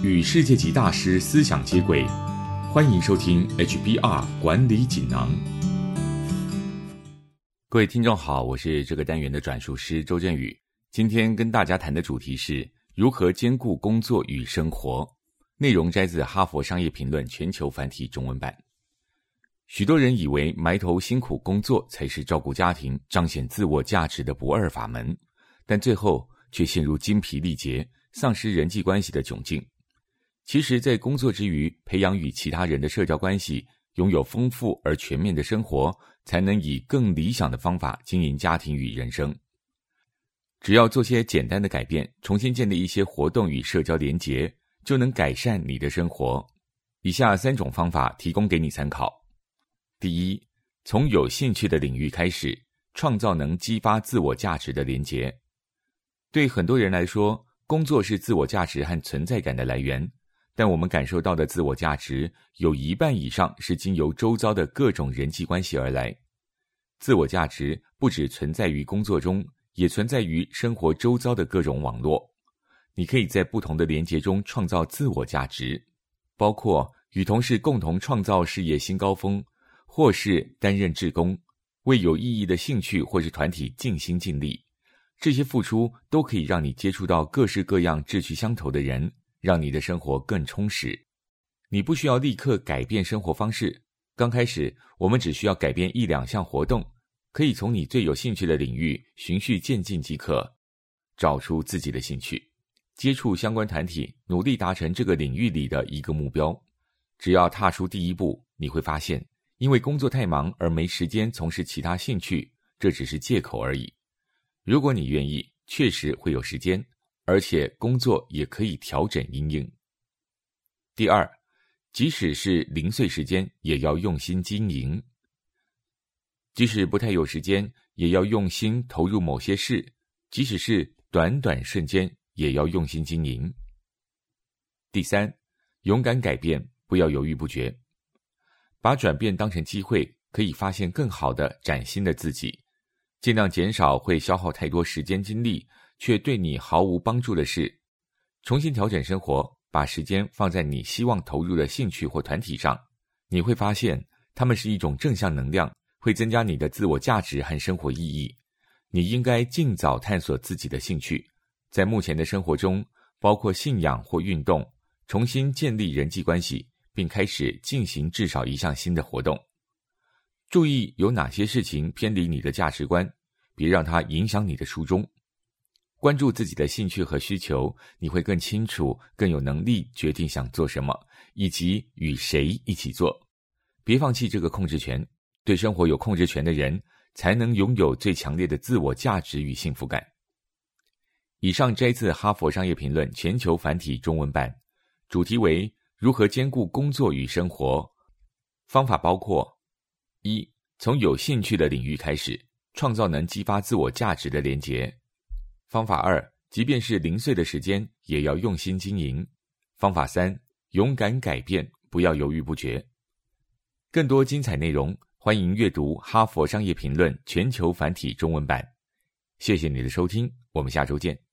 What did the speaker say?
与世界级大师思想接轨，欢迎收听 HBR 管理锦囊。各位听众好，我是这个单元的转述师周振宇。今天跟大家谈的主题是如何兼顾工作与生活，内容摘自《哈佛商业评论》全球繁体中文版。许多人以为埋头辛苦工作才是照顾家庭、彰显自我价值的不二法门，但最后却陷入精疲力竭、丧失人际关系的窘境。其实在工作之余，培养与其他人的社交关系，拥有丰富而全面的生活，才能以更理想的方法经营家庭与人生。只要做些简单的改变，重新建立一些活动与社交连结，就能改善你的生活。以下三种方法提供给你参考。第一，从有兴趣的领域开始，创造能激发自我价值的连结。对很多人来说，工作是自我价值和存在感的来源，但我们感受到的自我价值有一半以上是经由周遭的各种人际关系而来。自我价值不只存在于工作中，也存在于生活周遭的各种网络。你可以在不同的连结中创造自我价值，包括与同事共同创造事业新高峰，或是担任志工，为有意义的兴趣或是团体尽心尽力。这些付出都可以让你接触到各式各样志趣相投的人，让你的生活更充实。你不需要立刻改变生活方式，刚开始我们只需要改变一两项活动，可以从你最有兴趣的领域循序渐进即可。找出自己的兴趣，接触相关团体，努力达成这个领域里的一个目标。只要踏出第一步，你会发现因为工作太忙而没时间从事其他兴趣，这只是借口而已。如果你愿意，确实会有时间，而且工作也可以调整因应。第二，即使是零碎时间也要用心经营。即使不太有时间，也要用心投入某些事，即使是短短瞬间也要用心经营。第三，勇敢改变，不要犹豫不决。把转变当成机会，可以发现更好的、崭新的自己。尽量减少会消耗太多时间精力却对你毫无帮助的事，重新调整生活，把时间放在你希望投入的兴趣或团体上，你会发现它们是一种正向能量，会增加你的自我价值和生活意义。你应该尽早探索自己的兴趣，在目前的生活中，包括信仰或运动，重新建立人际关系，并开始进行至少一项新的活动。注意有哪些事情偏离你的价值观，别让它影响你的初衷。关注自己的兴趣和需求，你会更清楚、更有能力决定想做什么，以及与谁一起做。别放弃这个控制权，对生活有控制权的人，才能拥有最强烈的自我价值与幸福感。以上摘自《哈佛商业评论》全球繁体中文版，主题为如何兼顾工作与生活。方法包括：一、从有兴趣的领域开始，创造能激发自我价值的连结。方法二，即便是零碎的时间，也要用心经营。方法三，勇敢改变，不要犹豫不决。更多精彩内容，欢迎阅读《哈佛商业评论》全球繁体中文版。谢谢你的收听，我们下周见。